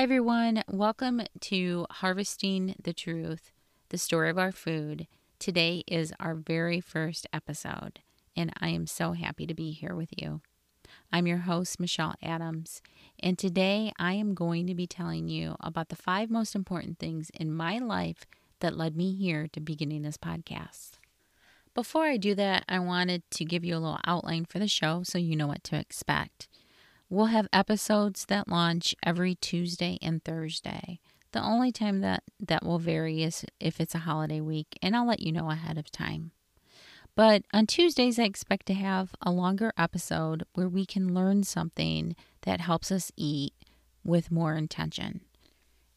Hi everyone, welcome to Harvesting the Truth, the story of our food. Today is our very first episode, and I am so happy to be here with you. I'm your host, Michelle Adams, and today I am going to be telling you about the 5 most important things in my life that led me here to beginning this podcast. Before I do that, I wanted to give you a little outline for the show so you know what to expect. We'll have episodes that launch every Tuesday and Thursday. The only time that will vary is if it's a holiday week, and I'll let you know ahead of time. But on Tuesdays, I expect to have a longer episode where we can learn something that helps us eat with more intention.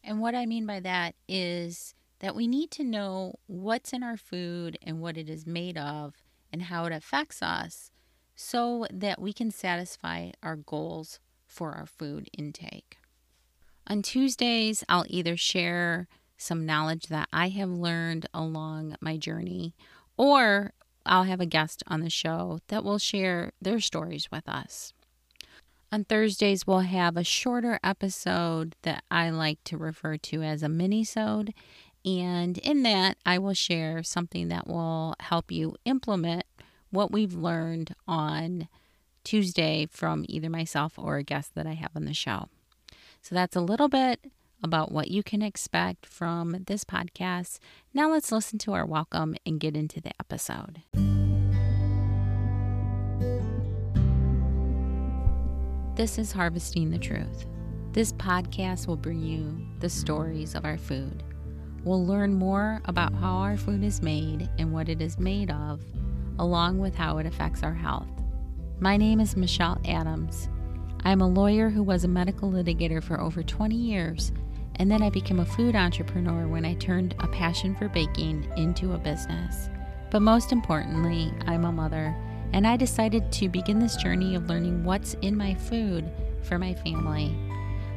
And what I mean by that is that we need to know what's in our food and what it is made of and how it affects us, so that we can satisfy our goals for our food intake. On Tuesdays, I'll either share some knowledge that I have learned along my journey, or I'll have a guest on the show that will share their stories with us. On Thursdays, we'll have a shorter episode that I like to refer to as a mini-sode, and in that, I will share something that will help you implement what we've learned on Tuesday from either myself or a guest that I have on the show. So that's a little bit about what you can expect from this podcast. Now let's listen to our welcome and get into the episode. This is Harvesting the Truth. This podcast will bring you the stories of our food. We'll learn more about how our food is made and what it is made of, along with how it affects our health. My name is Michelle Adams. I'm a lawyer who was a medical litigator for over 20 years, and then I became a food entrepreneur when I turned a passion for baking into a business. But most importantly, I'm a mother, and I decided to begin this journey of learning what's in my food for my family.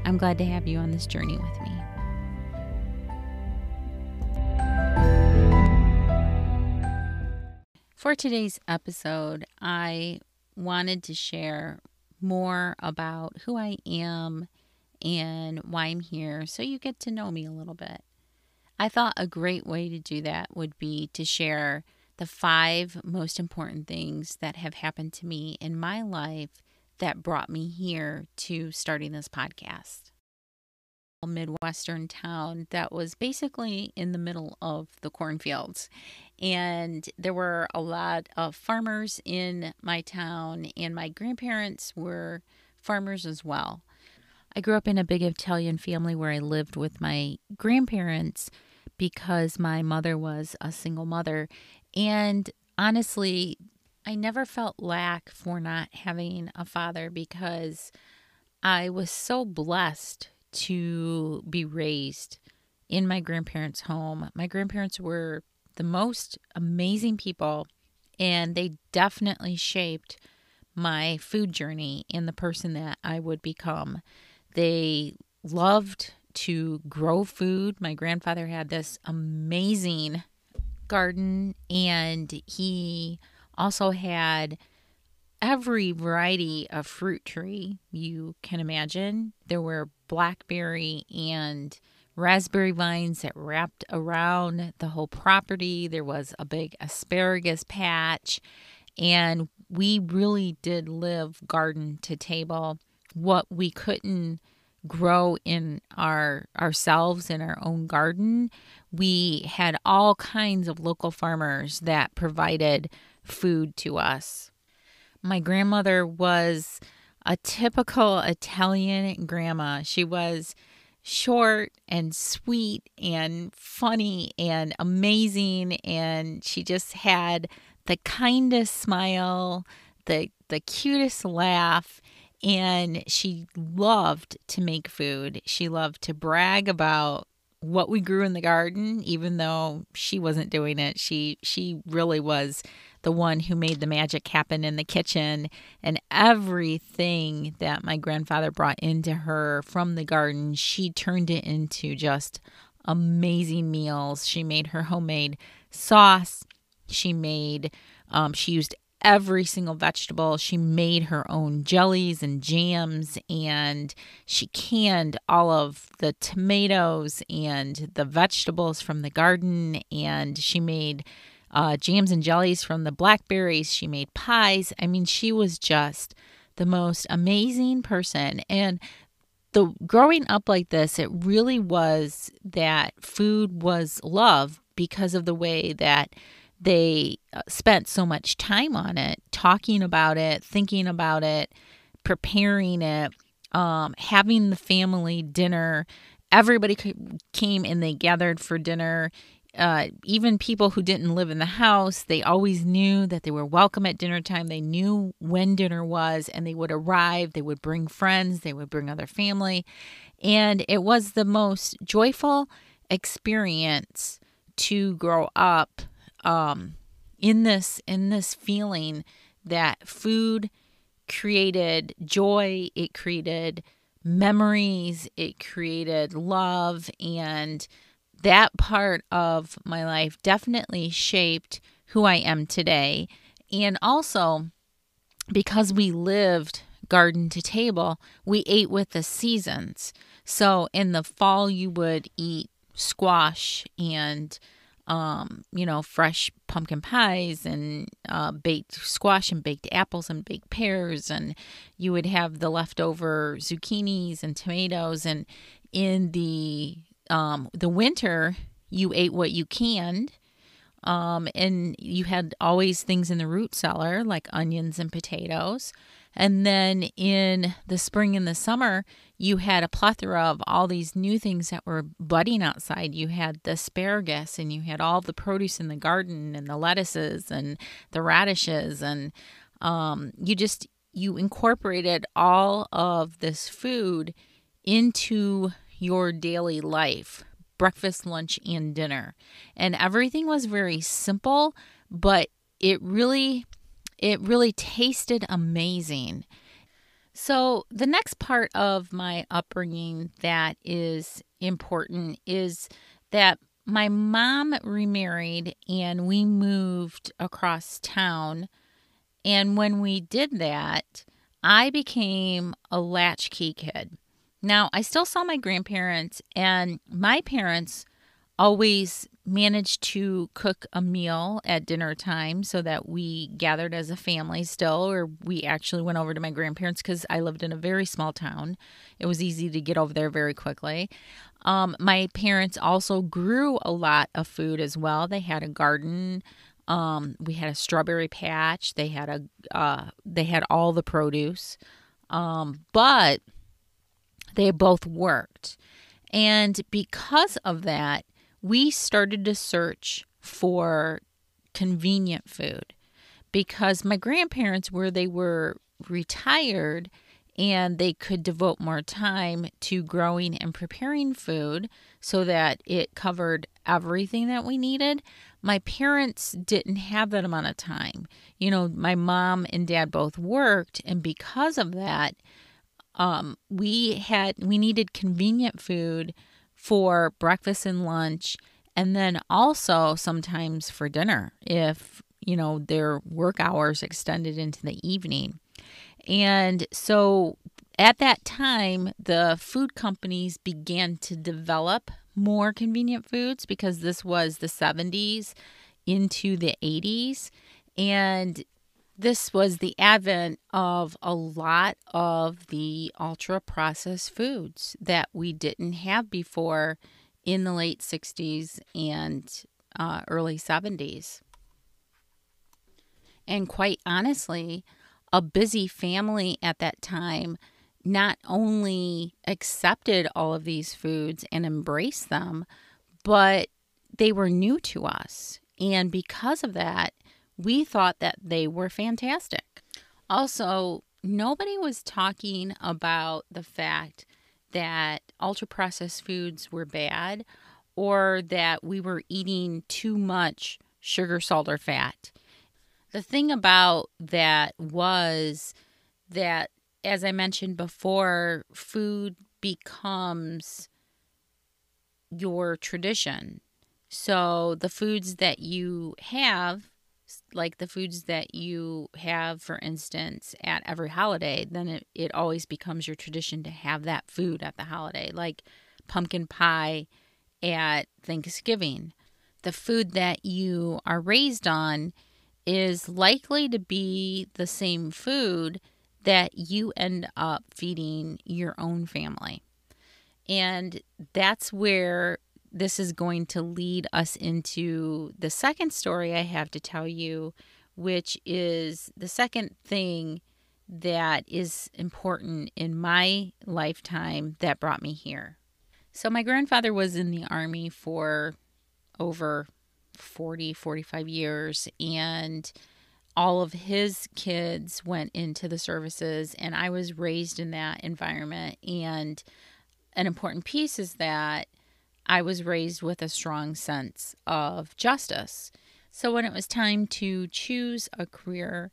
I'm glad to have you on this journey with me. For today's episode, I wanted to share more about who I am and why I'm here, so you get to know me a little bit. I thought a great way to do that would be to share the 5 most important things that have happened to me in my life that brought me here to starting this podcast. A Midwestern town that was basically in the middle of the cornfields, and there were a lot of farmers in my town, and my grandparents were farmers as well. I grew up in a big Italian family where I lived with my grandparents because my mother was a single mother, and honestly, I never felt lack for not having a father because I was so blessed to be raised in my grandparents' home. My grandparents were the most amazing people, and they definitely shaped my food journey and the person that I would become. They loved to grow food. My grandfather had this amazing garden, and he also had every variety of fruit tree you can imagine. There were blackberry and raspberry vines that wrapped around the whole property. There was a big asparagus patch, and we really did live garden to table. What we couldn't grow in ourselves in our own garden, we had all kinds of local farmers that provided food to us. My grandmother was a typical Italian grandma. She was short and sweet and funny and amazing, and she just had the kindest smile, the cutest laugh, and she loved to make food. She loved to brag about what we grew in the garden, even though she wasn't doing it. She really was the one who made the magic happen in the kitchen, and everything that my grandfather brought into her from the garden, she turned it into just amazing meals. She made her homemade sauce. She used every single vegetable. She made her own jellies and jams, and she canned all of the tomatoes and the vegetables from the garden, and she made jams and jellies from the blackberries. She made pies. I mean, she was just the most amazing person. And the growing up like this, it really was that food was love because of the way that they spent so much time on it, talking about it, thinking about it, preparing it, having the family dinner. Everybody came and they gathered for dinner. Even people who didn't live in the house, they always knew that they were welcome at dinner time. They knew when dinner was, and they would arrive. They would bring friends. They would bring other family. And it was the most joyful experience to grow up in this feeling that food created joy. It created memories. It created love. And that part of my life definitely shaped who I am today. And also, because we lived garden to table, we ate with the seasons. So in the fall, you would eat squash and, fresh pumpkin pies and baked squash and baked apples and baked pears. And you would have the leftover zucchinis and tomatoes. And in the winter, you ate what you canned, and you had always things in the root cellar like onions and potatoes. And then in the spring and the summer, you had a plethora of all these new things that were budding outside. You had the asparagus, and you had all the produce in the garden, and the lettuces and the radishes, and you incorporated all of this food into your daily life, breakfast, lunch, and dinner. And everything was very simple, but it really tasted amazing. So the next part of my upbringing that is important is that my mom remarried and we moved across town. And when we did that, I became a latchkey kid. Now, I still saw my grandparents, and my parents always managed to cook a meal at dinner time so that we gathered as a family still, or we actually went over to my grandparents because I lived in a very small town. It was easy to get over there very quickly. My parents also grew a lot of food as well. They had a garden. We had a strawberry patch. They had they had all the produce, but they both worked. And because of that, we started to search for convenient food because my grandparents were retired and they could devote more time to growing and preparing food so that it covered everything that we needed. My parents didn't have that amount of time. You know, my mom and dad both worked, and because of that, we needed convenient food for breakfast and lunch, and then also sometimes for dinner if, their work hours extended into the evening. And so at that time, the food companies began to develop more convenient foods because this was the 70s into the 80s. And this was the advent of a lot of the ultra-processed foods that we didn't have before in the late 60s and early 70s. And quite honestly, a busy family at that time not only accepted all of these foods and embraced them, but they were new to us. And because of that, we thought that they were fantastic. Also, nobody was talking about the fact that ultra-processed foods were bad or that we were eating too much sugar, salt, or fat. The thing about that was that, as I mentioned before, food becomes your tradition. So the foods that you have, like the foods that you have, for instance, at every holiday, then it always becomes your tradition to have that food at the holiday, like pumpkin pie at Thanksgiving. The food that you are raised on is likely to be the same food that you end up feeding your own family. And that's where this is going to lead us into the second story I have to tell you, which is the second thing that is important in my lifetime that brought me here. So my grandfather was in the Army for over 40, 45 years, and all of his kids went into the services, and I was raised in that environment. And an important piece is that I was raised with a strong sense of justice. So when it was time to choose a career,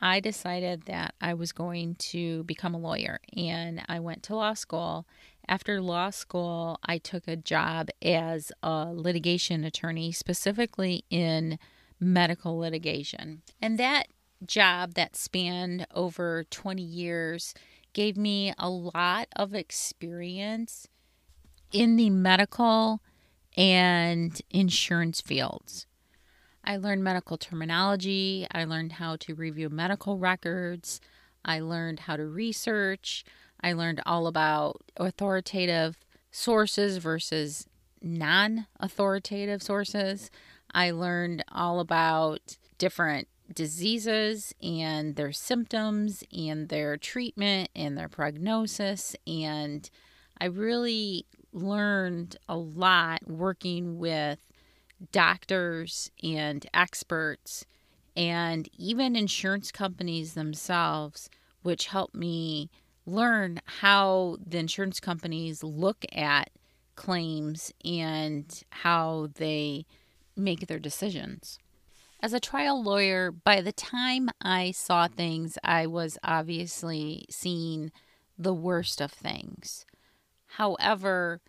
I decided that I was going to become a lawyer, and I went to law school. After law school, I took a job as a litigation attorney, specifically in medical litigation. And that job that spanned over 20 years gave me a lot of experience in the medical and insurance fields. I learned medical terminology. I learned how to review medical records. I learned how to research. I learned all about authoritative sources versus non-authoritative sources. I learned all about different diseases and their symptoms and their treatment and their prognosis. And I really learned a lot working with doctors and experts and even insurance companies themselves, which helped me learn how the insurance companies look at claims and how they make their decisions. As a trial lawyer, by the time I saw things, I was obviously seeing the worst of things. However,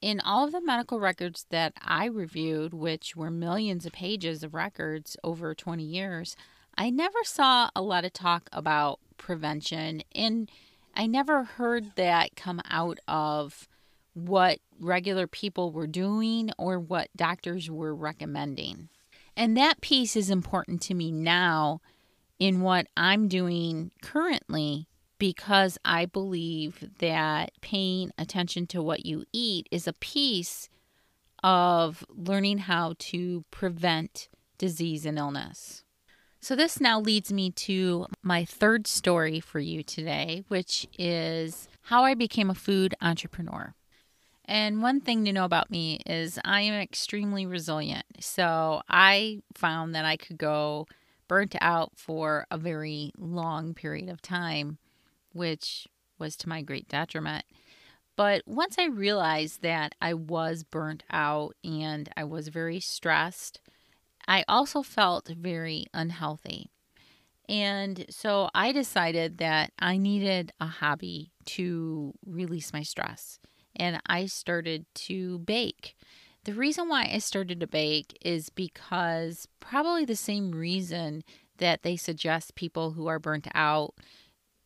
in all of the medical records that I reviewed, which were millions of pages of records over 20 years, I never saw a lot of talk about prevention, and I never heard that come out of what regular people were doing or what doctors were recommending. And that piece is important to me now in what I'm doing currently, because I believe that paying attention to what you eat is a piece of learning how to prevent disease and illness. So this now leads me to my third story for you today, which is how I became a food entrepreneur. And one thing to know about me is I am extremely resilient. So I found that I could go burnt out for a very long period of time, which was to my great detriment. But once I realized that I was burnt out and I was very stressed, I also felt very unhealthy. And so I decided that I needed a hobby to release my stress. And I started to bake. The reason why I started to bake is because probably the same reason that they suggest people who are burnt out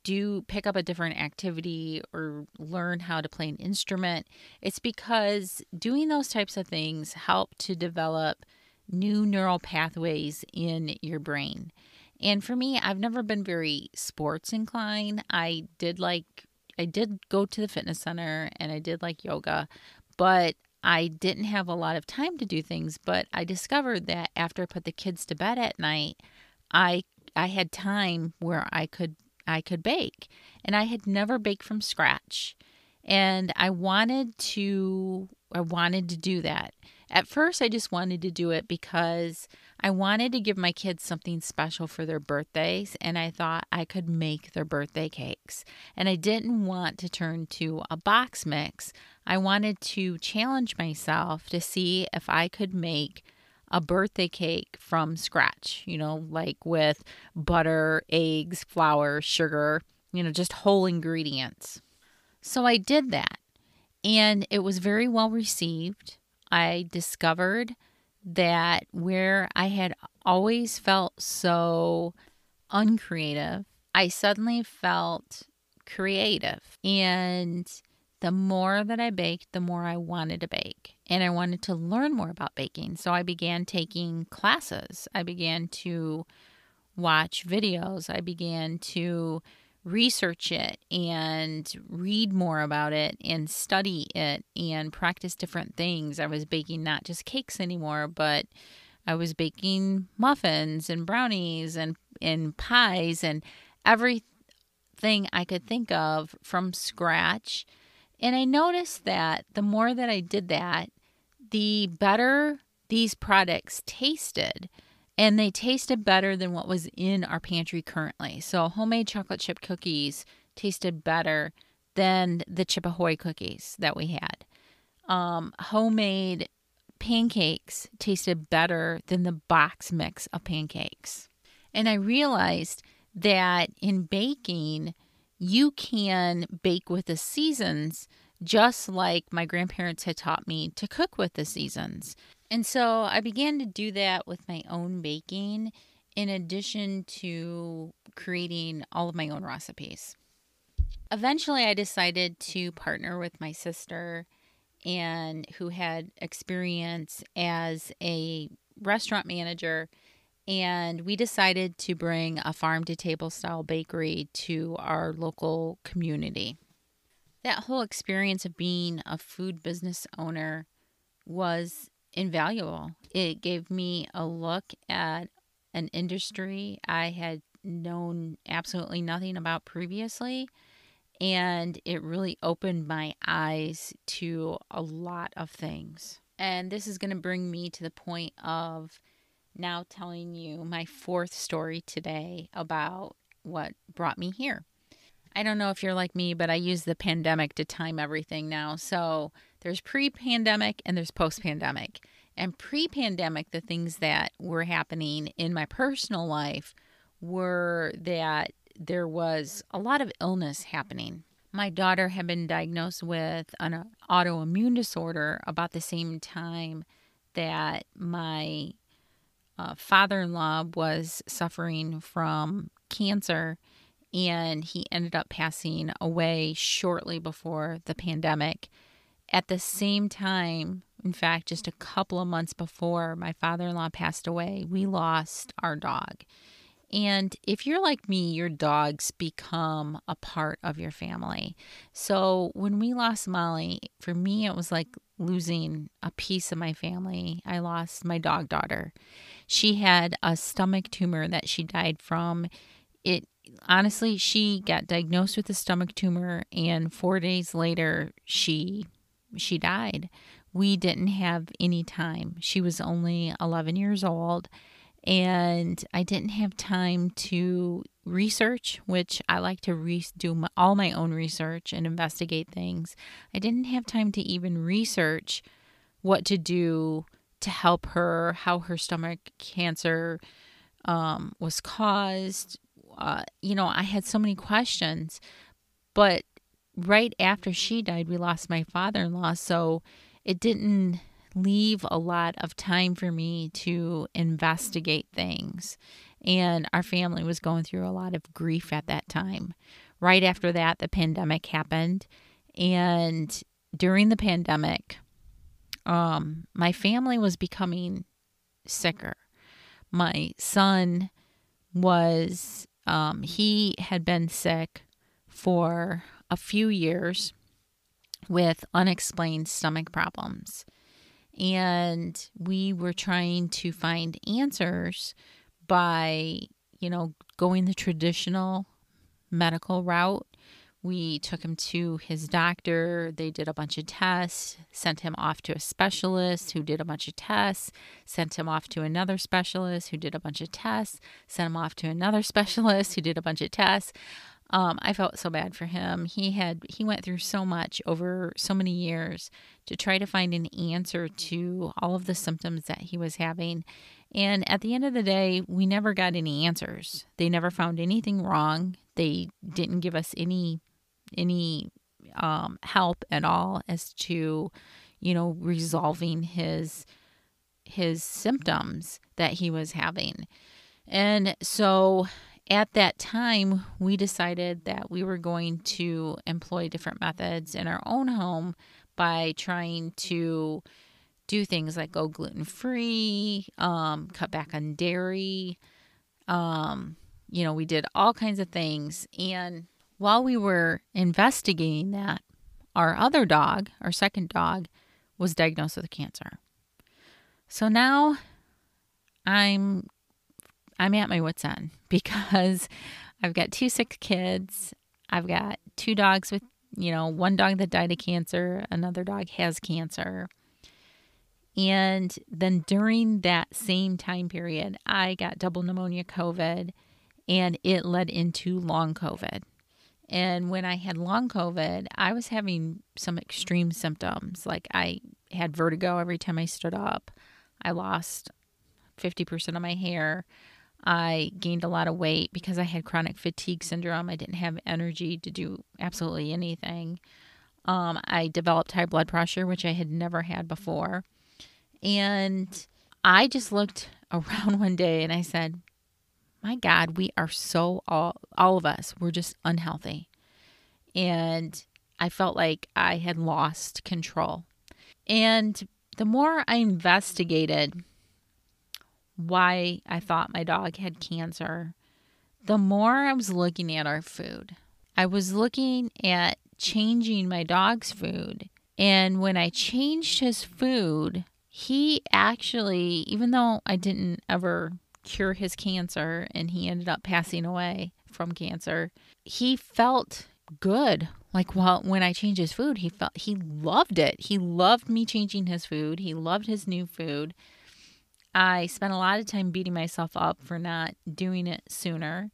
do pick up a different activity or learn how to play an instrument. It's because doing those types of things help to develop new neural pathways in your brain. And for me, I've never been very sports inclined. I did go to the fitness center and I did like yoga, but I didn't have a lot of time to do things. But I discovered that after I put the kids to bed at night, I had time where I could bake. And I had never baked from scratch. And I wanted to do that. At first, I just wanted to do it because I wanted to give my kids something special for their birthdays, and I thought I could make their birthday cakes. And I didn't want to turn to a box mix. I wanted to challenge myself to see if I could make a birthday cake from scratch, like with butter, eggs, flour, sugar, just whole ingredients. So I did that, and it was very well received. I discovered that where I had always felt so uncreative, I suddenly felt creative. And the more that I baked, the more I wanted to bake. And I wanted to learn more about baking. So I began taking classes. I began to watch videos. I began to research it and read more about it and study it and practice different things. I was baking not just cakes anymore, but I was baking muffins and brownies and pies and everything I could think of from scratch. And I noticed that the more that I did that, the better these products tasted. And they tasted better than what was in our pantry currently. So homemade chocolate chip cookies tasted better than the Chips Ahoy cookies that we had. Homemade pancakes tasted better than the box mix of pancakes. And I realized that in baking, you can bake with the seasons, just like my grandparents had taught me to cook with the seasons. And so I began to do that with my own baking in addition to creating all of my own recipes. Eventually, I decided to partner with my sister, and who had experience as a restaurant manager, and we decided to bring a farm-to-table style bakery to our local community. That whole experience of being a food business owner was invaluable. It gave me a look at an industry I had known absolutely nothing about previously, and it really opened my eyes to a lot of things. And this is going to bring me to the point of now telling you my fourth story today about what brought me here. I don't know if you're like me, but I use the pandemic to time everything now. So there's pre-pandemic and there's post-pandemic. And pre-pandemic, the things that were happening in my personal life were that there was a lot of illness happening. My daughter had been diagnosed with an autoimmune disorder about the same time that my father-in-law was suffering from cancer, and he ended up passing away shortly before the pandemic. At the same time, in fact, just a couple of months before my father-in-law passed away, we lost our dog. And if you're like me, your dogs become a part of your family. So when we lost Molly, for me, it was like losing a piece of my family. I lost my dog daughter. She had a stomach tumor that she died from. Honestly, she got diagnosed with a stomach tumor, and 4 days later, she died. We didn't have any time. She was only 11 years old, and I didn't have time to research, which I like to do all my own research and investigate things. I didn't have time to even research what to do to help her, how her stomach cancer was caused. I had so many questions, but right after she died, we lost my father-in-law. So it didn't leave a lot of time for me to investigate things. And our family was going through a lot of grief at that time. Right after that, the pandemic happened. And during the pandemic, my family was becoming sicker. My son was... he had been sick for a few years with unexplained stomach problems. And we were trying to find answers by, going the traditional medical route. We took him to his doctor. They did a bunch of tests, sent him off to a specialist who did a bunch of tests, sent him off to another specialist who did a bunch of tests, sent him off to another specialist who did a bunch of tests. I felt so bad for him. He went through so much over so many years to try to find an answer to all of the symptoms that he was having. And at the end of the day, we never got any answers. They never found anything wrong. They didn't give us any help at all as to, resolving his his symptoms that he was having. And so at that time, we decided that we were going to employ different methods in our own home by trying to do things like go gluten-free, cut back on dairy. We did all kinds of things. And while we were investigating that, our other dog, our second dog, was diagnosed with cancer. So now I'm at my wit's end because I've got 2 sick kids. I've got 2 dogs with, one dog that died of cancer. Another dog has cancer. And then during that same time period, I got double pneumonia COVID, and it led into long COVID. And when I had long COVID, I was having some extreme symptoms. Like I had vertigo every time I stood up. I lost 50% of my hair. I gained a lot of weight because I had chronic fatigue syndrome. I didn't have energy to do absolutely anything. I developed high blood pressure, which I had never had before. And I just looked around one day and I said, my God, we are so, all of us, we're just unhealthy. And I felt like I had lost control. And the more I investigated why I thought my dog had cancer, the more I was looking at our food. I was looking at changing my dog's food. And when I changed his food, he actually, even though I didn't ever cure his cancer and he ended up passing away from cancer, he felt good. Like when I changed his food, he loved it. He loved me changing his food. He loved his new food. I spent a lot of time beating myself up for not doing it sooner,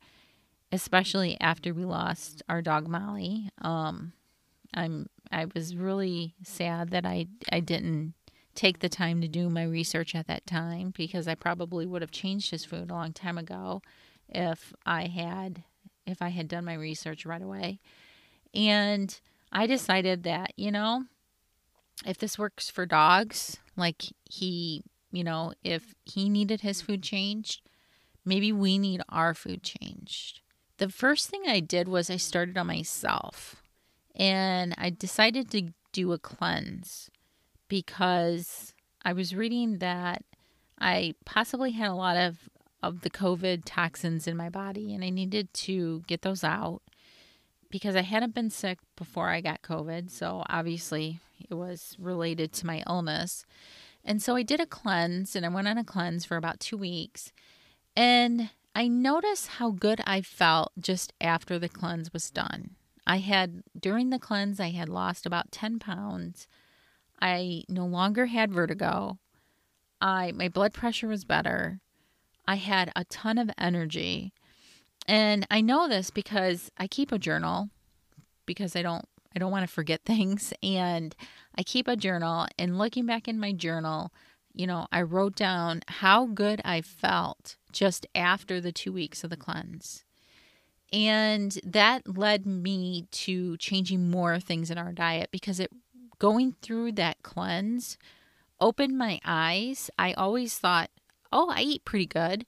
especially after we lost our dog Molly. I was really sad that I didn't take the time to do my research at that time, because I probably would have changed his food a long time ago if I had done my research right away. And I decided that, if this works for dogs, like if he needed his food changed, maybe we need our food changed. The first thing I did was I started on myself, and I decided to do a cleanse because I was reading that I possibly had a lot of the COVID toxins in my body, and I needed to get those out because I hadn't been sick before I got COVID. So obviously it was related to my illness. And so I did a cleanse, and I went on a cleanse for about 2 weeks. And I noticed how good I felt just after the cleanse was done. During the cleanse, I had lost about 10 pounds. I no longer had vertigo. My blood pressure was better. I had a ton of energy. And I know this because I keep a journal, because I don't want to forget things, and I keep a journal, and looking back in my journal, I wrote down how good I felt just after the 2 weeks of the cleanse. And that led me to changing more things in our diet, because going through that cleanse opened my eyes. I always thought, oh, I eat pretty good,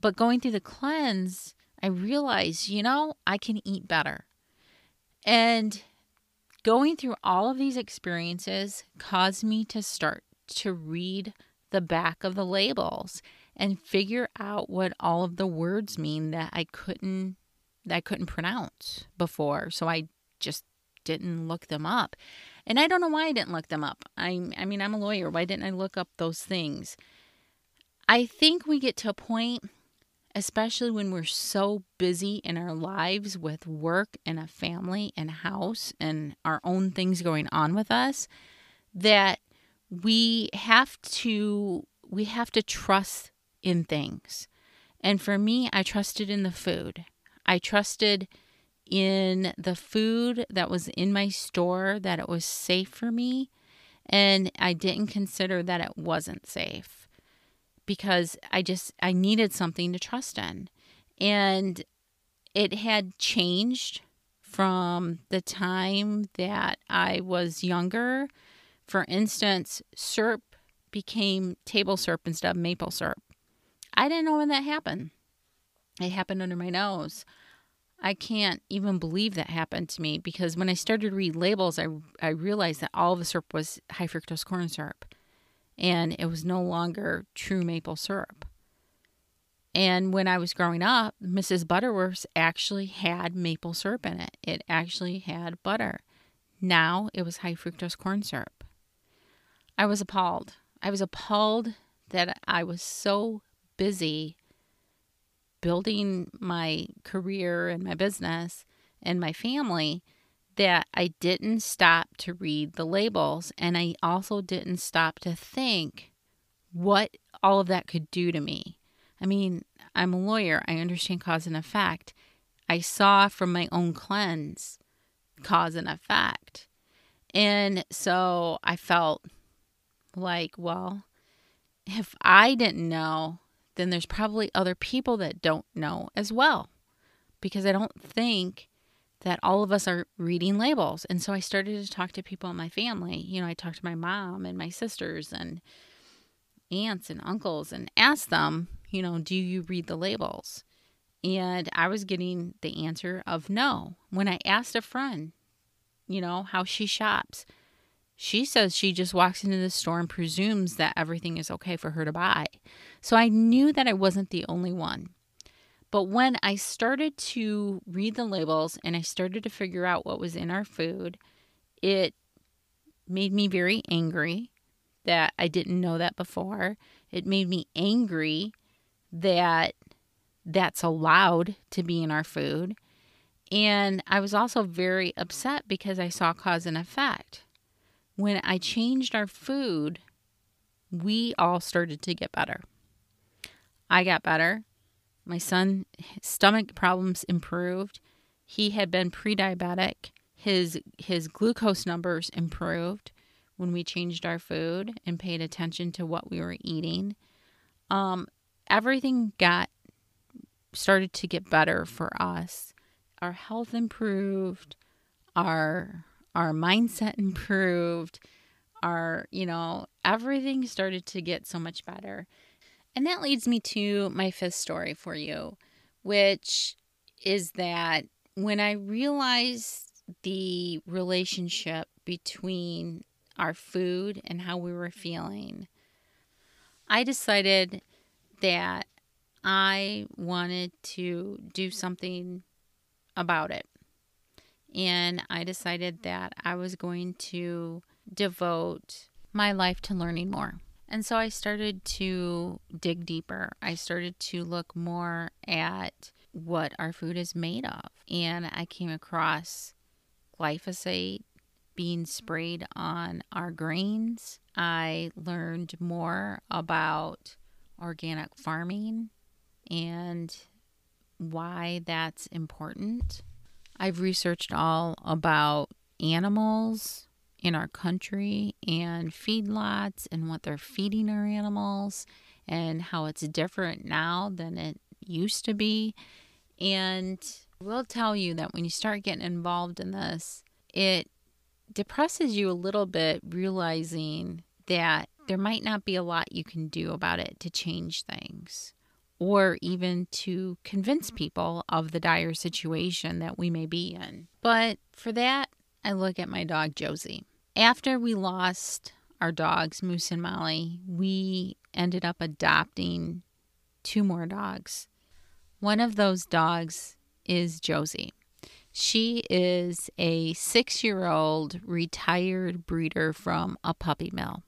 but going through the cleanse, I realized, I can eat better. And going through all of these experiences caused me to start to read the back of the labels and figure out what all of the words mean that I couldn't pronounce before. So I just didn't look them up. And I don't know why I didn't look them up. I mean, I'm a lawyer. Why didn't I look up those things? I think we get to a point, especially when we're so busy in our lives with work and a family and a house and our own things going on with us, that we have to trust in things. And for me, I trusted in the food. I trusted in the food that was in my store, that it was safe for me, and I didn't consider that it wasn't safe, because I needed something to trust in. And it had changed from the time that I was younger. For instance, syrup became table syrup instead of maple syrup. I didn't know when that happened. It happened under my nose. I can't even believe that happened to me, because when I started to read labels, I realized that all the syrup was high fructose corn syrup, and it was no longer true maple syrup. And when I was growing up, Mrs. Butterworth's actually had maple syrup in it. It actually had butter. Now it was high fructose corn syrup. I was appalled. I was appalled that I was so busy building my career and my business and my family that I didn't stop to read the labels. And I also didn't stop to think what all of that could do to me. I mean, I'm a lawyer. I understand cause and effect. I saw from my own cleanse cause and effect. And so I felt like, well, if I didn't know, then there's probably other people that don't know as well, because I don't think that all of us are reading labels. And so I started to talk to people in my family. You know, I talked to my mom and my sisters and aunts and uncles and asked them, you know, do you read the labels? And I was getting the answer of no. When I asked a friend, you know, how she shops, she says she just walks into the store and presumes that everything is okay for her to buy. So I knew that I wasn't the only one. But when I started to read the labels and I started to figure out what was in our food, it made me very angry that I didn't know that before. It made me angry that that's allowed to be in our food. And I was also very upset because I saw cause and effect. When I changed our food, we all started to get better. I got better. My son's stomach problems improved. He had been pre-diabetic. His glucose numbers improved when we changed our food and paid attention to what we were eating. Everything started to get better for us. Our health improved. Our mindset improved, everything started to get so much better. And that leads me to my fifth story for you, which is that when I realized the relationship between our food and how we were feeling, I decided that I wanted to do something about it. And I decided that I was going to devote my life to learning more. And so I started to dig deeper. I started to look more at what our food is made of. And I came across glyphosate being sprayed on our grains. I learned more about organic farming and why that's important. I've researched all about animals in our country and feedlots and what they're feeding our animals and how it's different now than it used to be. And I will tell you that when you start getting involved in this, it depresses you a little bit, realizing that there might not be a lot you can do about it to change things, or even to convince people of the dire situation that we may be in. But for that, I look at my dog, Josie. After we lost our dogs, Moose and Molly, we ended up adopting two more dogs. One of those dogs is Josie. She is a 6-year-old retired breeder from a puppy mill.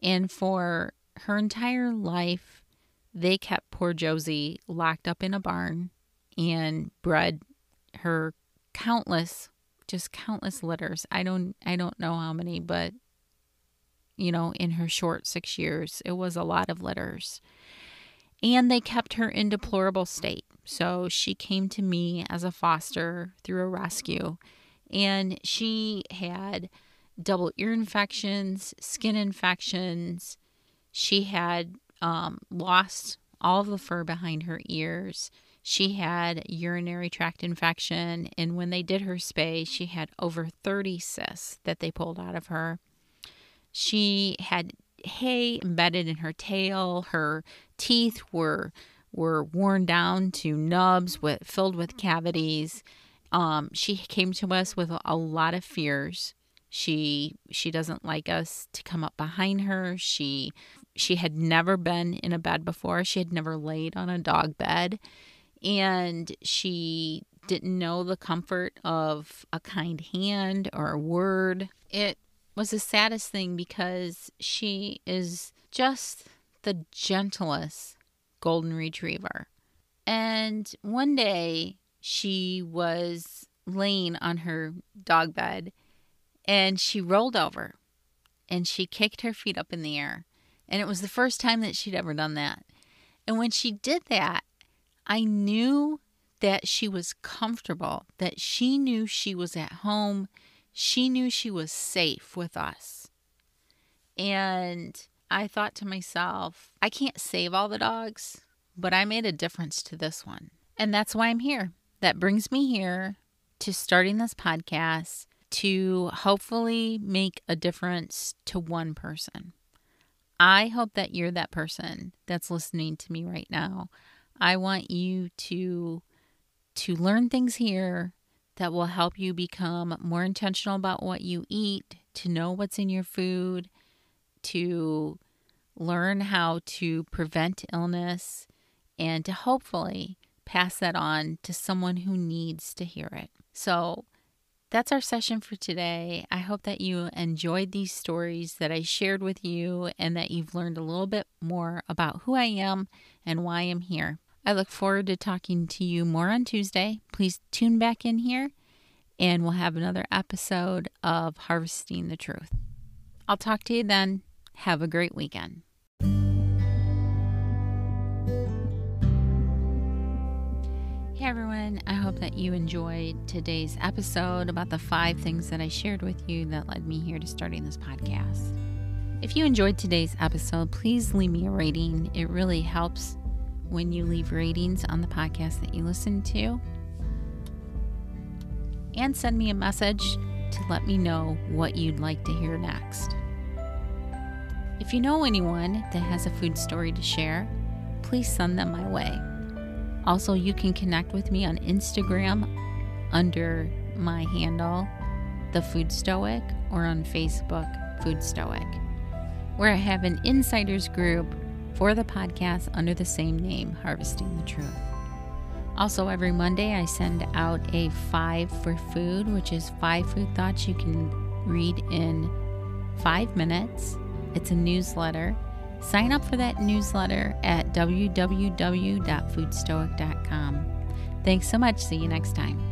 And for her entire life, they kept poor Josie locked up in a barn and bred her countless litters. I don't know how many, but, you know, in her short 6 years, it was a lot of litters. And they kept her in deplorable state. So she came to me as a foster through a rescue. And she had double ear infections, skin infections. She had lost all the fur behind her ears. She had urinary tract infection, and when they did her spay, she had over 30 cysts that they pulled out of her. She had hay embedded in her tail. Her teeth were worn down to nubs filled with cavities. She came to us with a lot of fears. She doesn't like us to come up behind her. She had never been in a bed before. She had never laid on a dog bed. And she didn't know the comfort of a kind hand or a word. It was the saddest thing because she is just the gentlest golden retriever. And one day she was laying on her dog bed and she rolled over and she kicked her feet up in the air. And it was the first time that she'd ever done that. And when she did that, I knew that she was comfortable, that she knew she was at home. She knew she was safe with us. And I thought to myself, I can't save all the dogs, but I made a difference to this one. And that's why I'm here. That brings me here to starting this podcast to hopefully make a difference to one person. I hope that you're that person that's listening to me right now. I want you to learn things here that will help you become more intentional about what you eat, to know what's in your food, to learn how to prevent illness, and to hopefully pass that on to someone who needs to hear it. So that's our session for today. I hope that you enjoyed these stories that I shared with you and that you've learned a little bit more about who I am and why I'm here. I look forward to talking to you more on Tuesday. Please tune back in here and we'll have another episode of Harvesting the Truth. I'll talk to you then. Have a great weekend. Hey everyone, I hope that you enjoyed today's episode about the 5 things that I shared with you that led me here to starting this podcast. If you enjoyed today's episode, please leave me a rating. It really helps when you leave ratings on the podcast that you listen to. And send me a message to let me know what you'd like to hear next. If you know anyone that has a food story to share, please send them my way. Also, you can connect with me on Instagram under my handle, The Food Stoic, or on Facebook, Food Stoic, where I have an insiders group for the podcast under the same name, Harvesting the Truth. Also, every Monday, I send out a 5 for food, which is 5 food thoughts you can read in 5 minutes. It's a newsletter. Sign up for that newsletter at www.foodstoic.com. Thanks so much. See you next time.